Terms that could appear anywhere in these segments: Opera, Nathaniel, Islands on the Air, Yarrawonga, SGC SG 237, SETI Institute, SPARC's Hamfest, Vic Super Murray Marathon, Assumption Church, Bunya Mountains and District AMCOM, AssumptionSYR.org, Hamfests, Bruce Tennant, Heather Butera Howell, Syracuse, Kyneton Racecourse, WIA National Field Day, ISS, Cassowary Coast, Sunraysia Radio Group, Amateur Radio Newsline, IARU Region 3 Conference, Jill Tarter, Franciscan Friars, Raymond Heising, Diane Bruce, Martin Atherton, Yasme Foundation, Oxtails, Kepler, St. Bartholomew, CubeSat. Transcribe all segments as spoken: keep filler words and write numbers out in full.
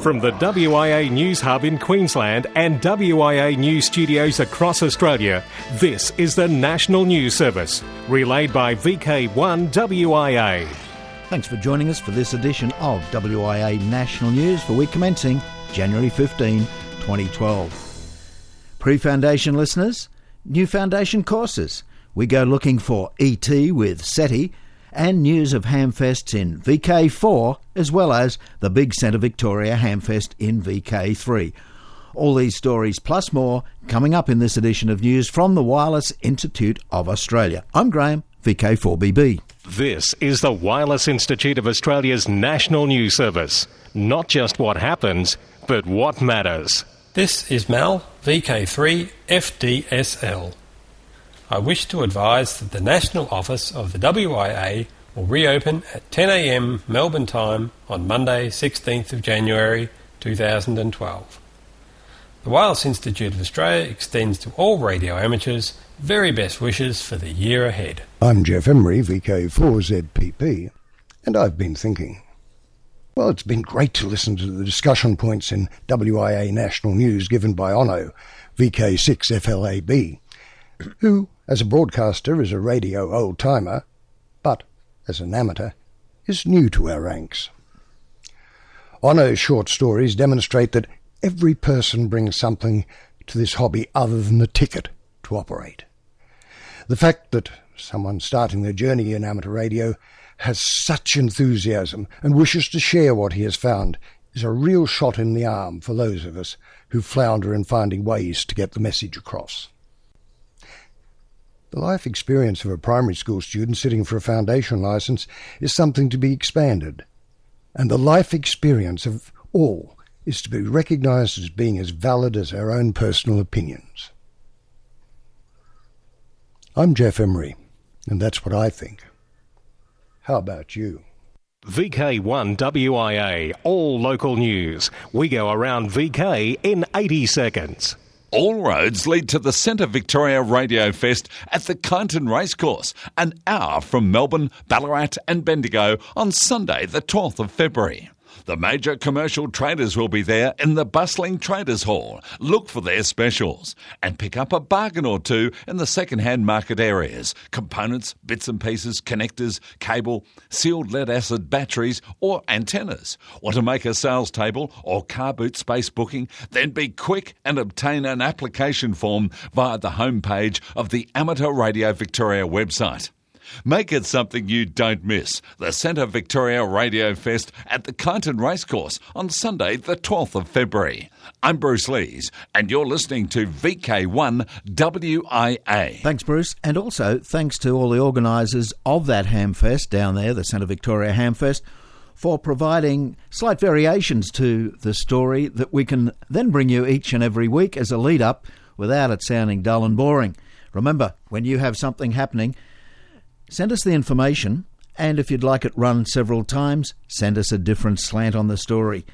From the W I A News Hub in Queensland and W I A News Studios across Australia, this is the National News Service, relayed by V K one W I A. Thanks for joining us for this edition of W I A National News for week commencing January fifteenth, twenty twelve. Pre-Foundation listeners, new Foundation courses. We go looking for E T with SETI, and news of Hamfests in V K four, as well as the big Centre Victoria Hamfest in V K three. All these stories plus more coming up in this edition of news from the Wireless Institute of Australia. I'm Graham, V K four B B. This is the Wireless Institute of Australia's national news service. Not just what happens, but what matters. This is Mal, V K three F D S L. I wish to advise that the National Office of the W I A will reopen at ten a.m. Melbourne time on Monday sixteenth of January two thousand twelve. The Wireless Institute of Australia extends to all radio amateurs very best wishes for the year ahead. I'm Jeff Emery, V K four Z P P, and I've been thinking. Well, it's been great to listen to the discussion points in W I A National News given by Ono, V K six F L A B, who, as a broadcaster, is a radio old-timer, but, as an amateur, is new to our ranks. Ono's short stories demonstrate that every person brings something to this hobby other than the ticket to operate. The fact that someone starting their journey in amateur radio has such enthusiasm and wishes to share what he has found is a real shot in the arm for those of us who flounder in finding ways to get the message across. The life experience of a primary school student sitting for a foundation licence is something to be expanded, and the life experience of all is to be recognised as being as valid as our own personal opinions. I'm Jeff Emery, and that's what I think. How about you? V K one W I A, all local news. We go around V K in eighty seconds. All roads lead to the Centre Victoria Radio Fest at the Kyneton Racecourse, an hour from Melbourne, Ballarat and Bendigo on Sunday the twelfth of February. The major commercial traders will be there in the bustling Traders Hall. Look for their specials and pick up a bargain or two in the second-hand market areas. Components, bits and pieces, connectors, cable, sealed lead-acid batteries or antennas. Want to make a sales table or car boot space booking? Then be quick and obtain an application form via the homepage of the Amateur Radio Victoria website. Make it something you don't miss. The Centre Victoria Radio Fest at the Kyneton Racecourse on Sunday the twelfth of February. I'm Bruce Lees and you're listening to V K one W I A. Thanks, Bruce, and also thanks to all the organisers of that Hamfest down there, the Centre Victoria Hamfest, for providing slight variations to the story that we can then bring you each and every week as a lead-up without it sounding dull and boring. Remember, when you have something happening, send us the information, and if you'd like it run several times, send us a different slant on the story.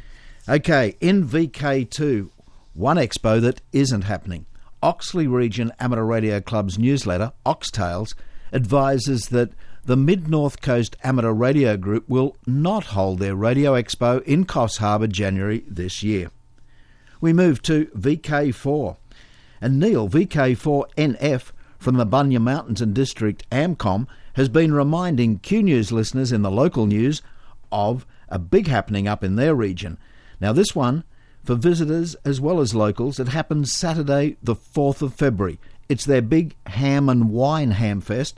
OK, in V K two, one expo that isn't happening. Oxley Region Amateur Radio Club's newsletter, Oxtails, advises that the Mid-North Coast Amateur Radio Group will not hold their radio expo in Coffs Harbour January this year. We move to V K four, and Neil, V K four N F, from the Bunya Mountains and District AMCOM, has been reminding Q News listeners in the local news of a big happening up in their region. Now this one, for visitors as well as locals, it happens Saturday the fourth of February. It's their big ham and wine hamfest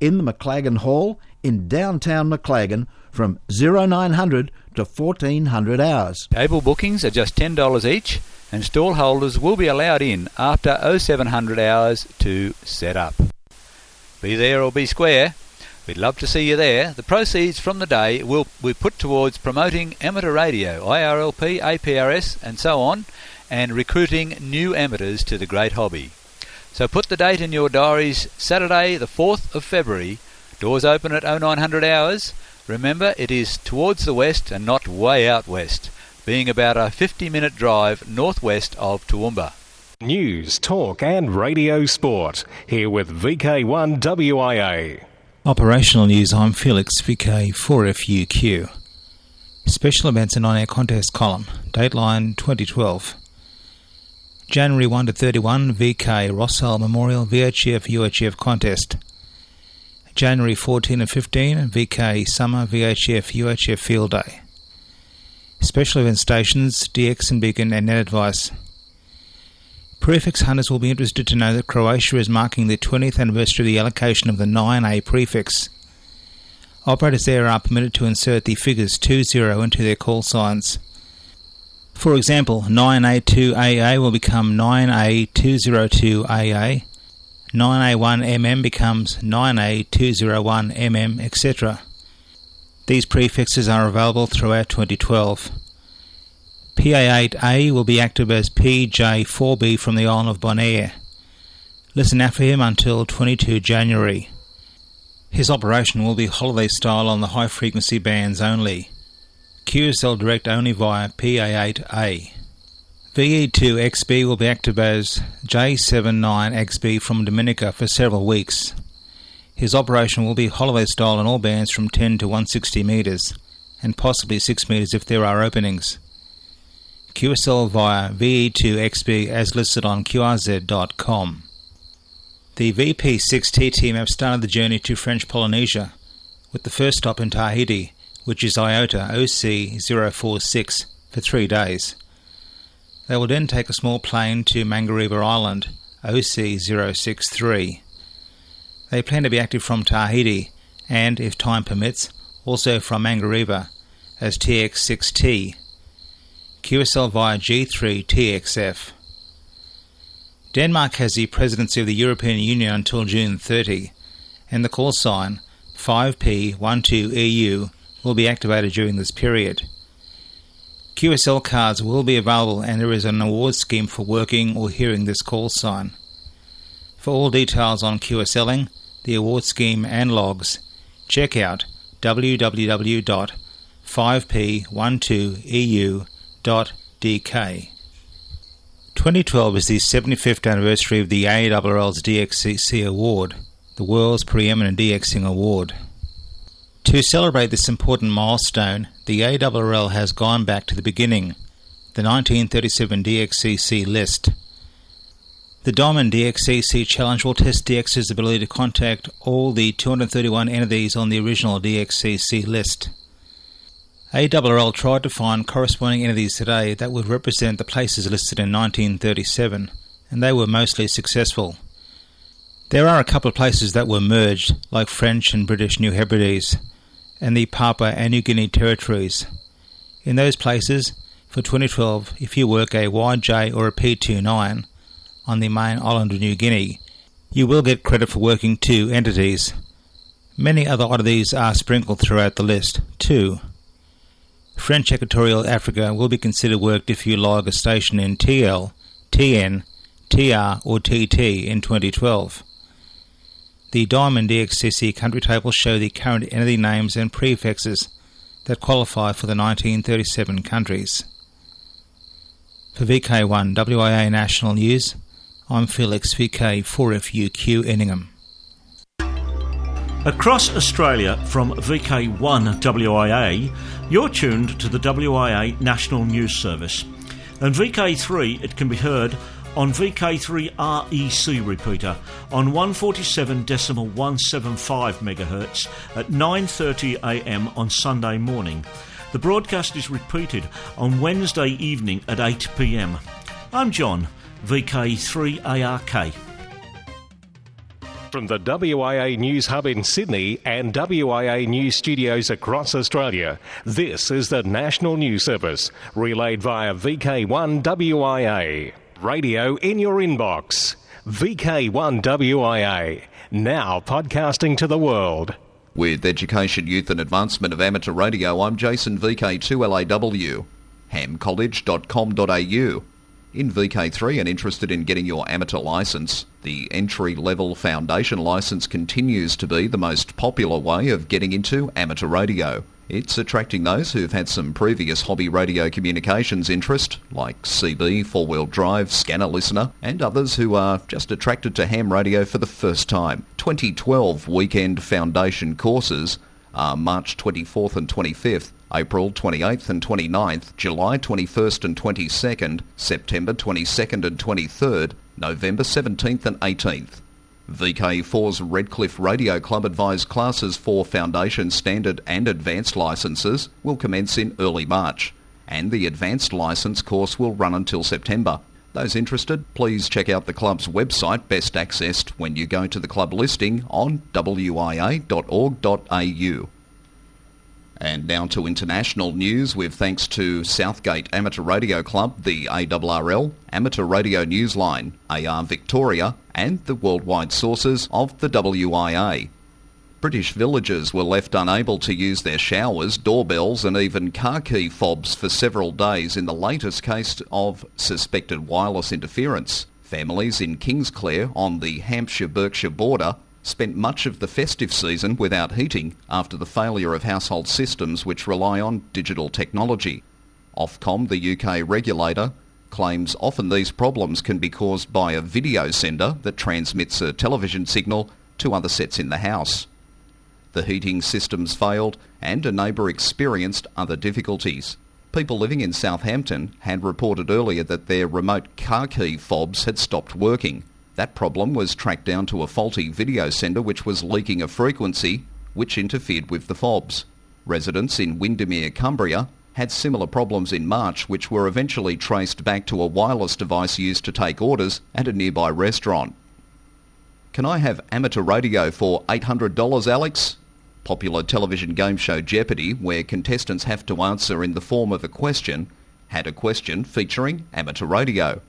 in the McLagan Hall in downtown McLagan from nine hundred to fourteen hundred hours. Table bookings are just ten dollars each, and stall holders will be allowed in after seven hundred hours to set up. Be there or be square. We'd love to see you there. The proceeds from the day will be put towards promoting amateur radio, I R L P, A P R S and so on, and recruiting new amateurs to the great hobby. So put the date in your diaries, Saturday the fourth of February. Doors open at nine hundred hours. Remember, it is towards the west and not way out west, being about a fifty-minute drive northwest of Toowoomba. News, talk and radio sport, here with V K one W I A. Operational news, I'm Felix, V K four F U Q. Special events and on-air contest column. Dateline twenty twelve. January first to thirty-first, V K Rossall Memorial V H F U H F contest. January fourteenth and fifteenth, V K Summer V H F U H F Field Day. Special event stations, D X and Beacon and Net Advice. Prefix hunters will be interested to know that Croatia is marking the twentieth anniversary of the allocation of the nine A prefix. Operators there are permitted to insert the figures two zero into their call signs. For example, nine A two A A will become nine A two zero two A A, nine A one M M becomes nine A two zero one M M, et cetera. These prefixes are available throughout twenty twelve. P A eight A will be active as P J four B from the Isle of Bonaire. Listen out for him until the twenty-second of January. His operation will be holiday style on the high frequency bands only. Q S L direct only via P A eight A. V E two X B will be active as J seven nine X B from Dominica for several weeks. His operation will be holiday style on all bands from ten to one hundred sixty metres, and possibly six metres if there are openings. Q S L via V E two X B as listed on Q R Z dot com. The V P six T T map started the journey to French Polynesia, with the first stop in Tahiti, which is IOTA O C zero four six, for three days. They will then take a small plane to Mangareva Island, O C zero six three. They plan to be active from Tahiti and, if time permits, also from Mangareva as T X six T. Q S L via G three T X F. Denmark has the presidency of the European Union until June thirtieth, and the call sign five P one two E U will be activated during this period. Q S L cards will be available, and there is an award scheme for working or hearing this call sign. For all details on QSLing, the award scheme and logs, check out w w w dot five P one two E U dot d k. twenty twelve is the seventy-fifth anniversary of the A R R L's D X C C Award, the world's preeminent DXing award. To celebrate this important milestone, the A R R L has gone back to the beginning, the nineteen thirty-seven D X C C list. The Diamond D X C C Challenge will test D X's ability to contact all the two hundred thirty-one entities on the original D X C C list. A R R L tried to find corresponding entities today that would represent the places listed in nineteen thirty-seven, and they were mostly successful. There are a couple of places that were merged, like French and British New Hebrides, and the Papua and New Guinea territories. In those places, for twenty twelve, if you work a Y J or a P two nine on the main island of New Guinea, you will get credit for working two entities. Many other oddities are sprinkled throughout the list, too. French Equatorial Africa will be considered worked if you log a station in T L, T N, T R or T T in twenty twelve. The Diamond D X C C country tables show the current entity names and prefixes that qualify for the nineteen thirty-seven countries. For V K one W I A National News, I'm Felix V K four F U Q Enningham. Across Australia from V K one W I A, you're tuned to the W I A National News Service. And V K three, it can be heard on V K three R E C repeater on one forty-seven point one seven five megahertz at nine thirty a m on Sunday morning. The broadcast is repeated on Wednesday evening at eight p m. I'm John, V K three A R K. From the W I A News Hub in Sydney and W I A News Studios across Australia, this is the National News Service, relayed via V K one W I A. Radio in your inbox. V K one W I A, now podcasting to the world. With Education, Youth and Advancement of Amateur Radio, I'm Jason, V K two L A W. ham college dot com dot a u. In V K three and interested in getting your amateur licence, the entry-level foundation licence continues to be the most popular way of getting into amateur radio. It's attracting those who've had some previous hobby radio communications interest, like C B, four-wheel drive, scanner listener, and others who are just attracted to ham radio for the first time. twenty twelve weekend foundation courses are March twenty-fourth and twenty-fifth April twenty-eighth and twenty-ninth, July twenty-first and twenty-second, September twenty-second and twenty-third, November seventeenth and eighteenth. V K four's Redcliffe Radio Club advised classes for Foundation Standard and Advanced licences will commence in early March, and the Advanced Licence course will run until September. Those interested, please check out the club's website, best accessed when you go to the club listing on w i a dot org dot a u. And now to international news with thanks to Southgate Amateur Radio Club, the A R R L, Amateur Radio Newsline, A R Victoria and the worldwide sources of the W I A. British villagers were left unable to use their showers, doorbells and even car key fobs for several days in the latest case of suspected wireless interference. Families in Kingsclere on the Hampshire-Berkshire border spent much of the festive season without heating after the failure of household systems which rely on digital technology. Ofcom, the U K regulator, claims often these problems can be caused by a video sender that transmits a television signal to other sets in the house. The heating systems failed and a neighbour experienced other difficulties. People living in Southampton had reported earlier that their remote car key fobs had stopped working. That problem was tracked down to a faulty video sender which was leaking a frequency which interfered with the fobs. Residents in Windermere, Cumbria had similar problems in March which were eventually traced back to a wireless device used to take orders at a nearby restaurant. Can I have amateur radio for eight hundred dollars, Alex? Popular television game show Jeopardy, where contestants have to answer in the form of a question, had a question featuring amateur radio.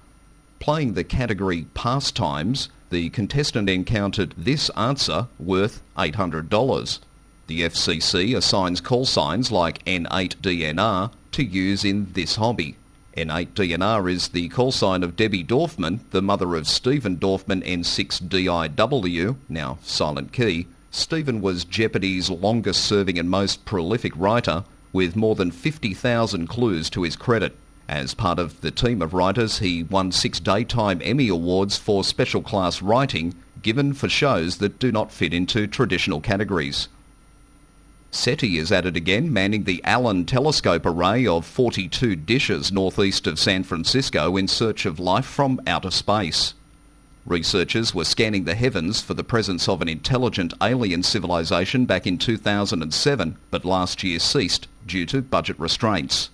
Playing the category Pastimes, the contestant encountered this answer worth eight hundred dollars. The F C C assigns call signs like N eight D N R to use in this hobby. N eight D N R is the call sign of Debbie Dorfman, the mother of Stephen Dorfman N six D I W, now Silent Key. Stephen was Jeopardy's longest serving and most prolific writer, with more than fifty thousand clues to his credit. As part of the team of writers, he won six Daytime Emmy Awards for special class writing given for shows that do not fit into traditional categories. SETI is at it again, manning the Allen Telescope Array of forty-two dishes northeast of San Francisco in search of life from outer space. Researchers were scanning the heavens for the presence of an intelligent alien civilization back in two thousand seven, but last year ceased due to budget restraints.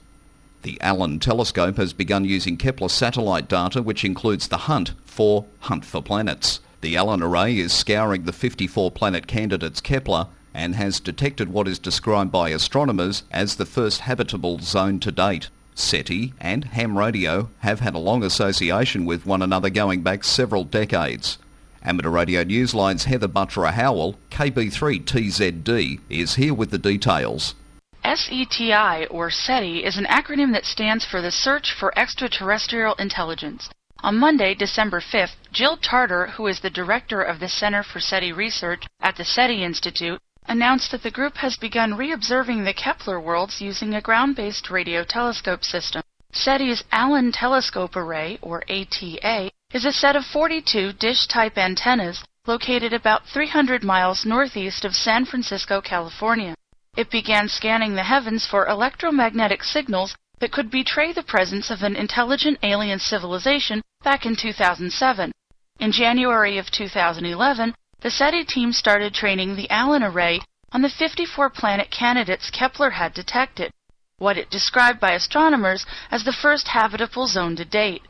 The Allen Telescope has begun using Kepler satellite data, which includes the hunt for Hunt for Planets. The Allen Array is scouring the fifty-four planet candidates Kepler and has detected what is described by astronomers as the first habitable zone to date. SETI and Ham Radio have had a long association with one another going back several decades. Amateur Radio Newsline's Heather Butera Howell, K B three T Z D, is here with the details. SETI, or SETI, is an acronym that stands for the Search for Extraterrestrial Intelligence. On Monday, December fifth, Jill Tarter, who is the director of the Center for SETI Research at the SETI Institute, announced that the group has begun re-observing the Kepler worlds using a ground-based radio telescope system. SETI's Allen Telescope Array, or A T A, is a set of forty-two dish-type antennas located about three hundred miles northeast of San Francisco, California. It began scanning the heavens for electromagnetic signals that could betray the presence of an intelligent alien civilization back in two thousand seven. In January of two thousand eleven, the SETI team started training the Allen Array on the fifty-four planet candidates Kepler had detected, what it described by astronomers as the first habitable zone to date.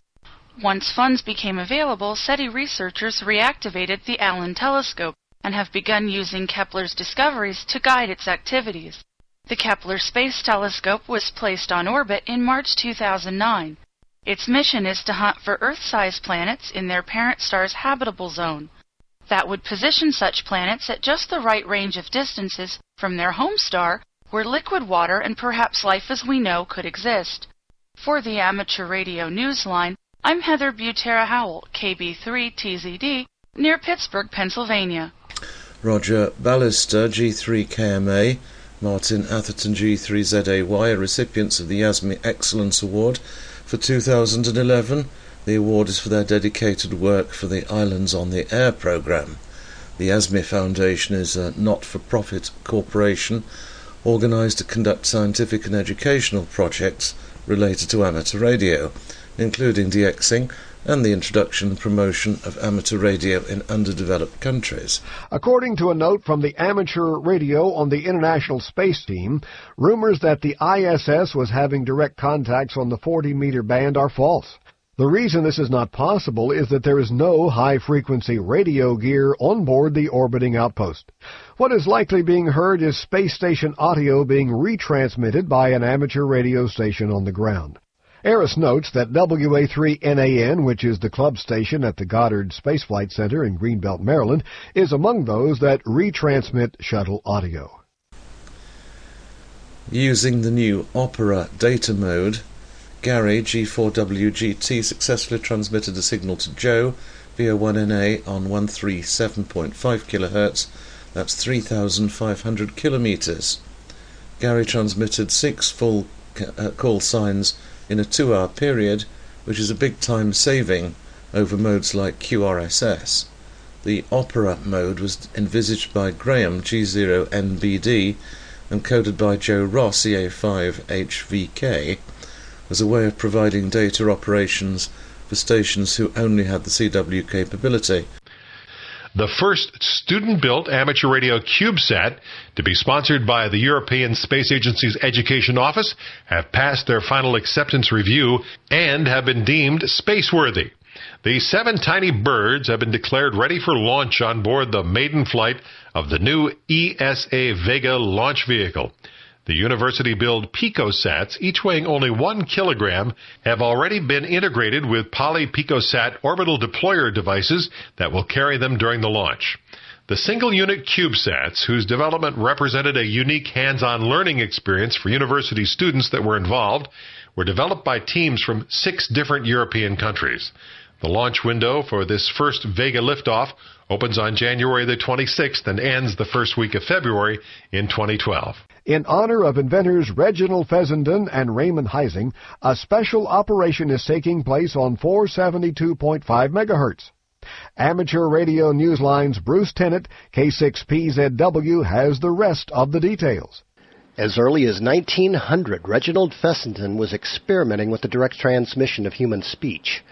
Once funds became available, SETI researchers reactivated the Allen telescope and have begun using Kepler's discoveries to guide its activities. The Kepler Space Telescope was placed on orbit in March two thousand nine. Its mission is to hunt for Earth-sized planets in their parent star's habitable zone. That would position such planets at just the right range of distances from their home star, where liquid water and perhaps life as we know could exist. For the Amateur Radio Newsline, I'm Heather Butera Howell, K B three T Z D, near Pittsburgh, Pennsylvania. Roger Ballister, G three K M A, Martin Atherton, G three Z A Y, are recipients of the Yasme Excellence Award for two thousand eleven. The award is for their dedicated work for the Islands on the Air programme. The Yasme Foundation is a not-for-profit corporation organised to conduct scientific and educational projects related to amateur radio, including DXing and the introduction and promotion of amateur radio in underdeveloped countries. According to a note from the Amateur Radio on the International Space Team, rumors that the I S S was having direct contacts on the forty-meter band are false. The reason this is not possible is that there is no high-frequency radio gear on board the orbiting outpost. What is likely being heard is space station audio being retransmitted by an amateur radio station on the ground. Aris notes that W A three N A N, which is the club station at the Goddard Space Flight Center in Greenbelt, Maryland, is among those that retransmit shuttle audio. Using the new Opera data mode, Gary G four W G T successfully transmitted a signal to Joe via one N A on one thirty-seven point five kilohertz, that's three thousand five hundred kilometers. Gary transmitted six full uh, call signs in a two-hour period, which is a big time saving over modes like Q R S S. The Opera mode was envisaged by Graham G zero N B D and coded by Joe Ross E A five H V K as a way of providing data operations for stations who only had the C W capability. The first student-built amateur radio CubeSat to be sponsored by the European Space Agency's Education Office have passed their final acceptance review and have been deemed spaceworthy. The seven tiny birds have been declared ready for launch on board the maiden flight of the new E S A Vega launch vehicle. The university-built picosats, each weighing only one kilogram, have already been integrated with poly-picosat orbital deployer devices that will carry them during the launch. The single-unit CubeSats, whose development represented a unique hands-on learning experience for university students that were involved, were developed by teams from six different European countries. The launch window for this first Vega liftoff opens on January the twenty-sixth and ends the first week of February in twenty twelve. In honor of inventors Reginald Fessenden and Raymond Heising, a special operation is taking place on four seventy-two point five megahertz. Amateur Radio Newsline's Bruce Tennant, K six P Z W, has the rest of the details. As early as nineteen hundred, Reginald Fessenden was experimenting with the direct transmission of human speech.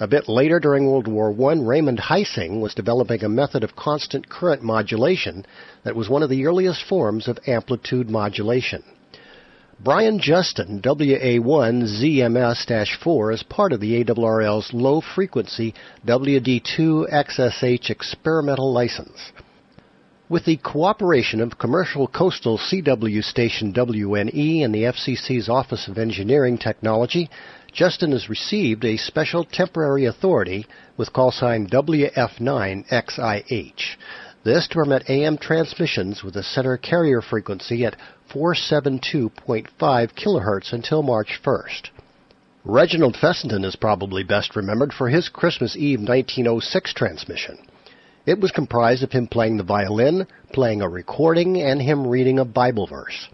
A bit later, during World War One, Raymond Heising was developing a method of constant current modulation that was one of the earliest forms of amplitude modulation. Brian Justin, W A one Z M S four, is part of the A R R L's low-frequency W D two X S H experimental license. With the cooperation of commercial coastal C W station W N E and the F C C's Office of Engineering Technology, Justin has received a special temporary authority with callsign W F nine X I H. This to permit A M transmissions with a center carrier frequency at four seventy-two point five kilohertz until March first. Reginald Fessenden is probably best remembered for his Christmas Eve nineteen oh six transmission. It was comprised of him playing the violin, playing a recording, and him reading a Bible verse.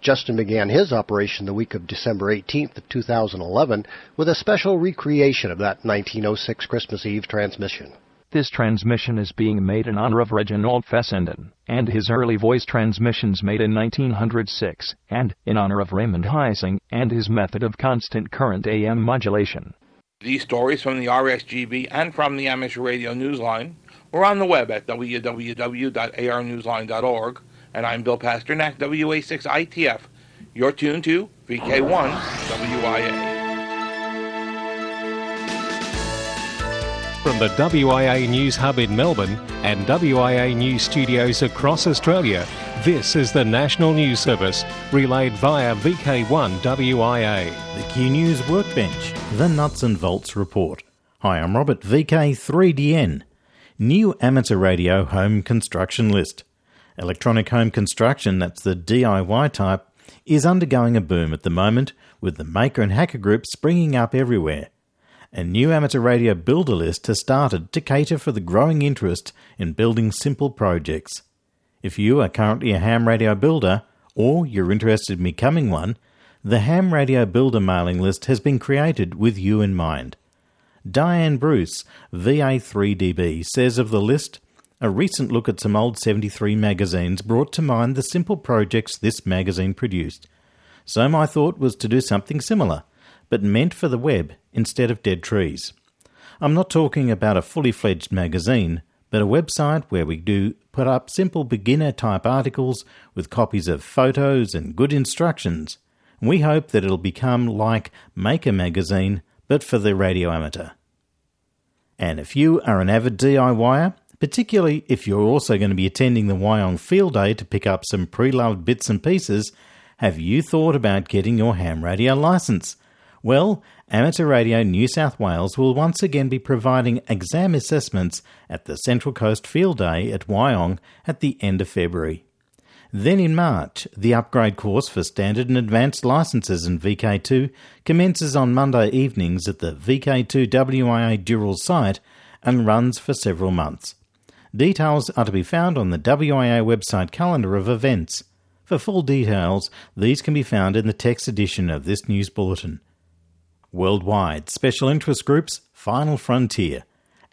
Justin began his operation the week of December eighteenth of two thousand eleven with a special recreation of that nineteen oh six Christmas Eve transmission. This transmission is being made in honor of Reginald Fessenden and his early voice transmissions made in nineteen oh six, and in honor of Raymond Heising and his method of constant current A M modulation. These stories from the R S G B and from the Amateur Radio Newsline were on the web at w w w dot a r newsline dot org. And I'm Bill Pasternak, W A six I T F. You're tuned to V K one W I A. From the W I A News Hub in Melbourne and W I A News studios across Australia, this is the National News Service, relayed via V K one W I A. The Q News Workbench, the Nuts and Volts Report. Hi, I'm Robert, V K three D N. New Amateur Radio Home Construction List. Electronic home construction, that's the D I Y type, is undergoing a boom at the moment, with the maker and hacker groups springing up everywhere. A new amateur radio builder list has started to cater for the growing interest in building simple projects. If you are currently a ham radio builder, or you're interested in becoming one, the ham radio builder mailing list has been created with you in mind. Diane Bruce, V A three D B, says of the list, a recent look at some old seventy-three magazines brought to mind the simple projects this magazine produced. So my thought was to do something similar, but meant for the web instead of dead trees. I'm not talking about a fully-fledged magazine, but a website where we do put up simple beginner-type articles with copies of photos and good instructions. We hope that it'll become like Maker Magazine, but for the radio amateur. And if you are an avid DIYer, particularly if you're also going to be attending the Wyong Field Day to pick up some pre-loved bits and pieces, have you thought about getting your ham radio licence? Well, Amateur Radio New South Wales will once again be providing exam assessments at the Central Coast Field Day at Wyong at the end of February. Then in March, the upgrade course for standard and advanced licences in V K two commences on Monday evenings at the V K two W I A Dural site and runs for several months. Details are to be found on the W I A website calendar of events. For full details, these can be found in the text edition of this news bulletin. Worldwide, Special Interest Group's Final Frontier.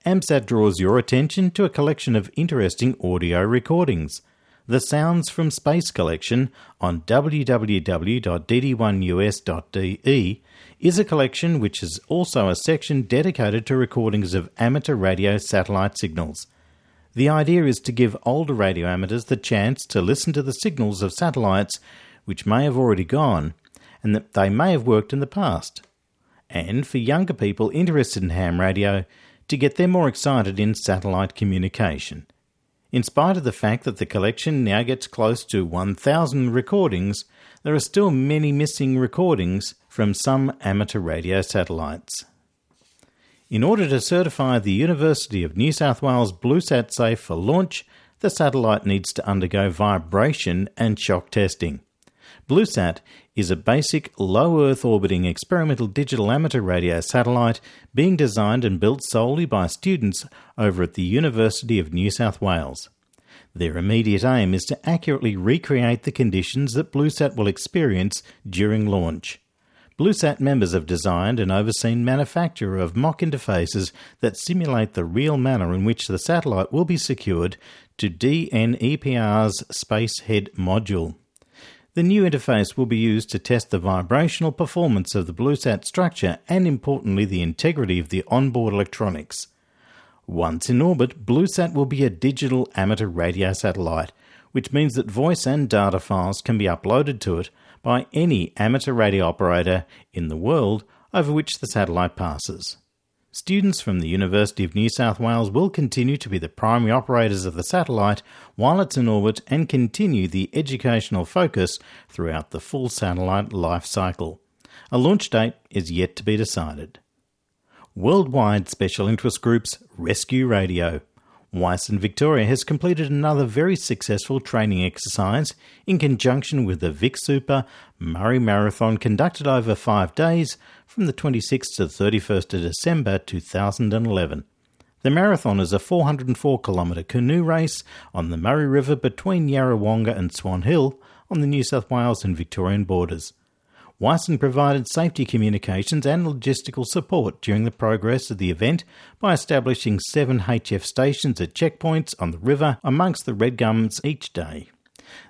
AMSAT draws your attention to a collection of interesting audio recordings. The Sounds from Space collection on w w w dot d d one u s dot d e is a collection which is also a section dedicated to recordings of amateur radio satellite signals. The idea is to give older radio amateurs the chance to listen to the signals of satellites which may have already gone and that they may have worked in the past, and for younger people interested in ham radio to get them more excited in satellite communication. In spite of the fact that the collection now gets close to one thousand recordings, there are still many missing recordings from some amateur radio satellites. In order to certify the University of New South Wales BlueSat safe for launch, the satellite needs to undergo vibration and shock testing. BlueSat is a basic low-Earth orbiting experimental digital amateur radio satellite being designed and built solely by students over at the University of New South Wales. Their immediate aim is to accurately recreate the conditions that BlueSat will experience during launch. BlueSat members have designed and overseen manufacture of mock interfaces that simulate the real manner in which the satellite will be secured to D N E P R's Space Head module. The new interface will be used to test the vibrational performance of the BlueSat structure and, importantly, the integrity of the onboard electronics. Once in orbit, BlueSat will be a digital amateur radio satellite, which means that voice and data files can be uploaded to it by any amateur radio operator in the world over which the satellite passes. Students from the University of New South Wales will continue to be the primary operators of the satellite while it's in orbit and continue the educational focus throughout the full satellite life cycle. A launch date is yet to be decided. Worldwide Special Interest Group's Rescue Radio. Wyson Victoria has completed another very successful training exercise in conjunction with the Vic Super Murray Marathon conducted over five days from the twenty-sixth to thirty-first of December two thousand eleven. The marathon is a four hundred four kilometre canoe race on the Murray River between Yarrawonga and Swan Hill on the New South Wales and Victorian borders. Wyson provided safety communications and logistical support during the progress of the event by establishing seven H F stations at checkpoints on the river amongst the red gums each day.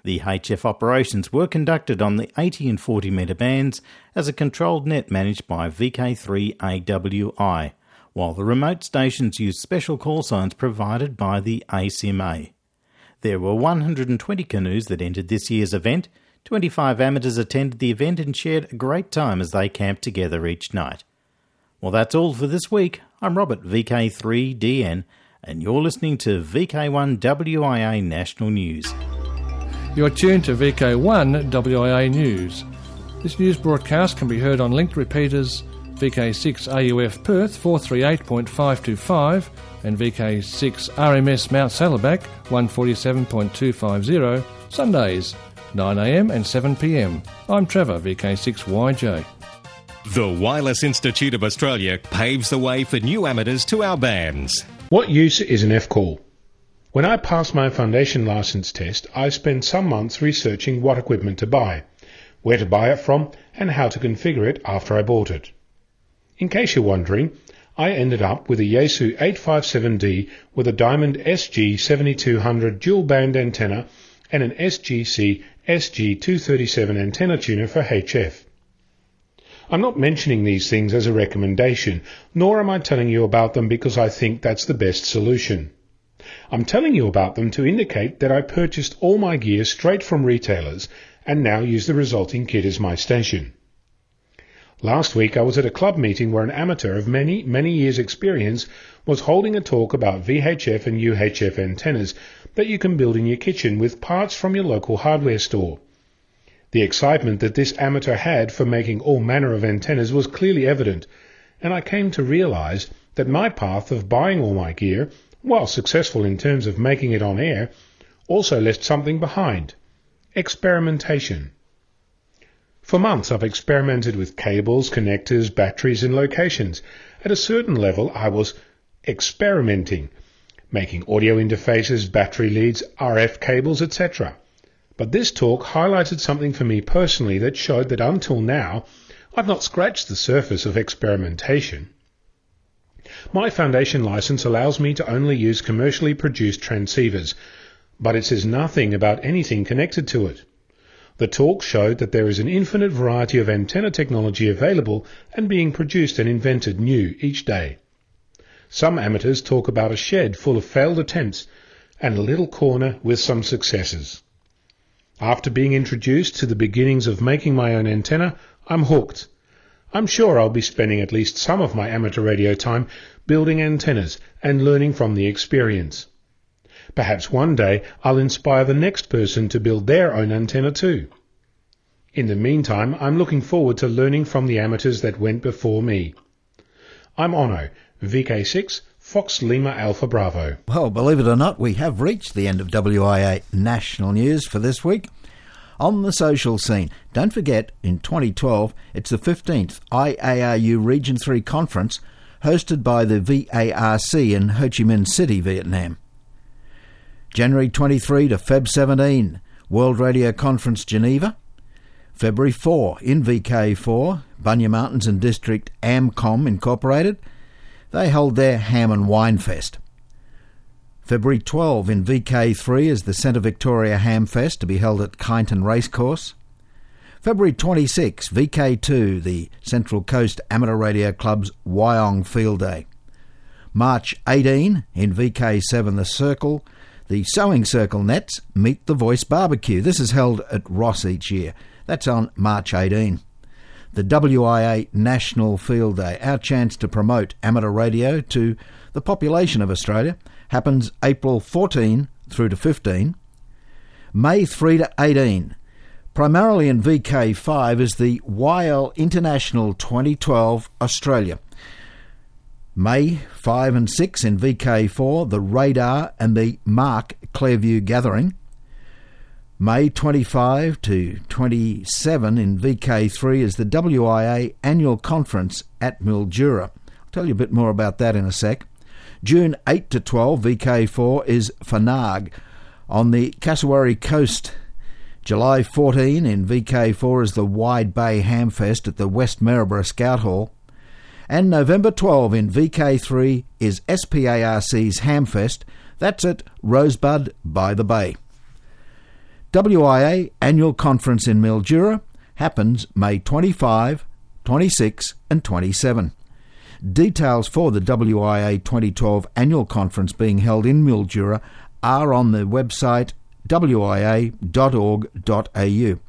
The H F operations were conducted on the eighty and forty metre bands as a controlled net managed by V K three A W I, while the remote stations used special call signs provided by the A C M A. There were one hundred twenty canoes that entered this year's event. twenty-five amateurs attended the event and shared a great time as they camped together each night. Well, that's all for this week. I'm Robert, V K three D N, and you're listening to V K one W I A National News. You're tuned to V K one W I A News. This news broadcast can be heard on linked repeaters V K six A U F Perth four thirty-eight point five two five and V K six R M S Mount Saddleback one forty-seven point two five zero, Sundays nine a m and seven p m. I'm Trevor, V K six Y J. The Wireless Institute of Australia paves the way for new amateurs to our bands. What use is an F-call? When I passed my foundation licence test, I spent some months researching what equipment to buy, where to buy it from, and how to configure it after I bought it. In case you're wondering, I ended up with a Yaesu eight fifty-seven D with a Diamond S G seventy-two hundred dual band antenna and an S G C S G two thirty-seven antenna tuner for H F. I'm not mentioning these things as a recommendation, nor am I telling you about them because I think that's the best solution. I'm telling you about them to indicate that I purchased all my gear straight from retailers and now use the resulting kit as my station. Last week I was at a club meeting where an amateur of many, many years' experience was holding a talk about V H F and U H F antennas that you can build in your kitchen with parts from your local hardware store. The excitement that this amateur had for making all manner of antennas was clearly evident, and I came to realise that my path of buying all my gear, while successful in terms of making it on air, also left something behind: experimentation. For months I've experimented with cables, connectors, batteries and locations. At a certain level I was experimenting, making audio interfaces, battery leads, R F cables, et cetera. But this talk highlighted something for me personally that showed that until now I've not scratched the surface of experimentation. My foundation license allows me to only use commercially produced transceivers, but it says nothing about anything connected to it. The talk showed that there is an infinite variety of antenna technology available and being produced and invented new each day. Some amateurs talk about a shed full of failed attempts and a little corner with some successes. After being introduced to the beginnings of making my own antenna, I'm hooked. I'm sure I'll be spending at least some of my amateur radio time building antennas and learning from the experience. Perhaps one day I'll inspire the next person to build their own antenna too. In the meantime, I'm looking forward to learning from the amateurs that went before me. I'm Ono, V K six, Fox Lima Alpha Bravo. Well, believe it or not, we have reached the end of W I A National News for this week. On the social scene, don't forget, in twenty twelve, it's the fifteenth I A R U Region three Conference, hosted by the V A R C in Ho Chi Minh City, Vietnam. January twenty-third to February seventeenth, World Radio Conference, Geneva. February fourth, in V K four, Bunya Mountains and District AMCOM Incorporated. They hold their Ham and Wine Fest. February twelfth, in V K three, is the Centre Victoria Hamfest, to be held at Kyneton Racecourse. February twenty-sixth, V K two, the Central Coast Amateur Radio Club's Wyong Field Day. March eighteenth, in V K seven, the Circle, the Sewing Circle Nets Meet the Voice Barbecue. This is held at Ross each year. That's on March eighteenth. The W I A National Field Day, our chance to promote amateur radio to the population of Australia, happens April fourteenth through to fifteenth. May third to eighteenth. Primarily in V K five is the W I A International twenty twelve Australia. May fifth and sixth in V K four, the Radar and the Mark Clairview Gathering. May twenty-fifth to twenty-seventh in V K three is the W I A Annual Conference at Mildura. I'll tell you a bit more about that in a sec. June eighth to twelfth, V K four is Fanag on the Cassowary Coast. July fourteenth in V K four is the Wide Bay Hamfest at the West Maryborough Scout Hall. And November twelfth in V K three is SPARC's Hamfest. That's at Rosebud by the Bay. W I A Annual Conference in Mildura happens May twenty-fifth, twenty-sixth and twenty-seventh. Details for the W I A twenty twelve Annual Conference being held in Mildura are on the website w i a dot org dot a u.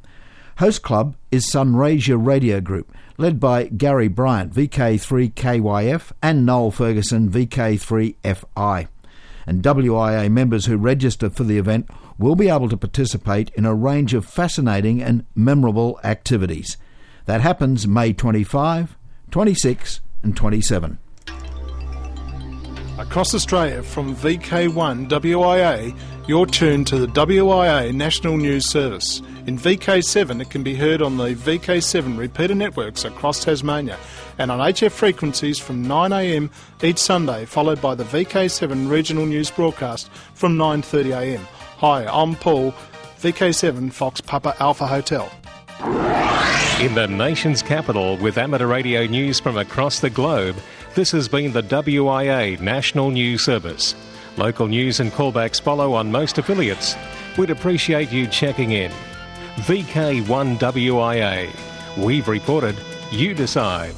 Host club is Sunraysia Radio Group, led by Gary Bryant, V K three K Y F, and Noel Ferguson, V K three F I. And W I A members who register for the event will be able to participate in a range of fascinating and memorable activities. That happens May twenty-fifth, twenty-sixth and twenty-seventh. Across Australia from V K one W I A, you're tuned to the W I A National News Service. In V K seven, it can be heard on the V K seven repeater networks across Tasmania and on H F frequencies from nine a m each Sunday, followed by the V K seven regional news broadcast from nine thirty a m. Hi, I'm Paul, V K seven Fox Papa Alpha Hotel. In the nation's capital, with amateur radio news from across the globe, This has been the W I A National News Service. Local news and callbacks follow on most affiliates. We'd appreciate you checking in. V K one W I A. We've reported. You decide.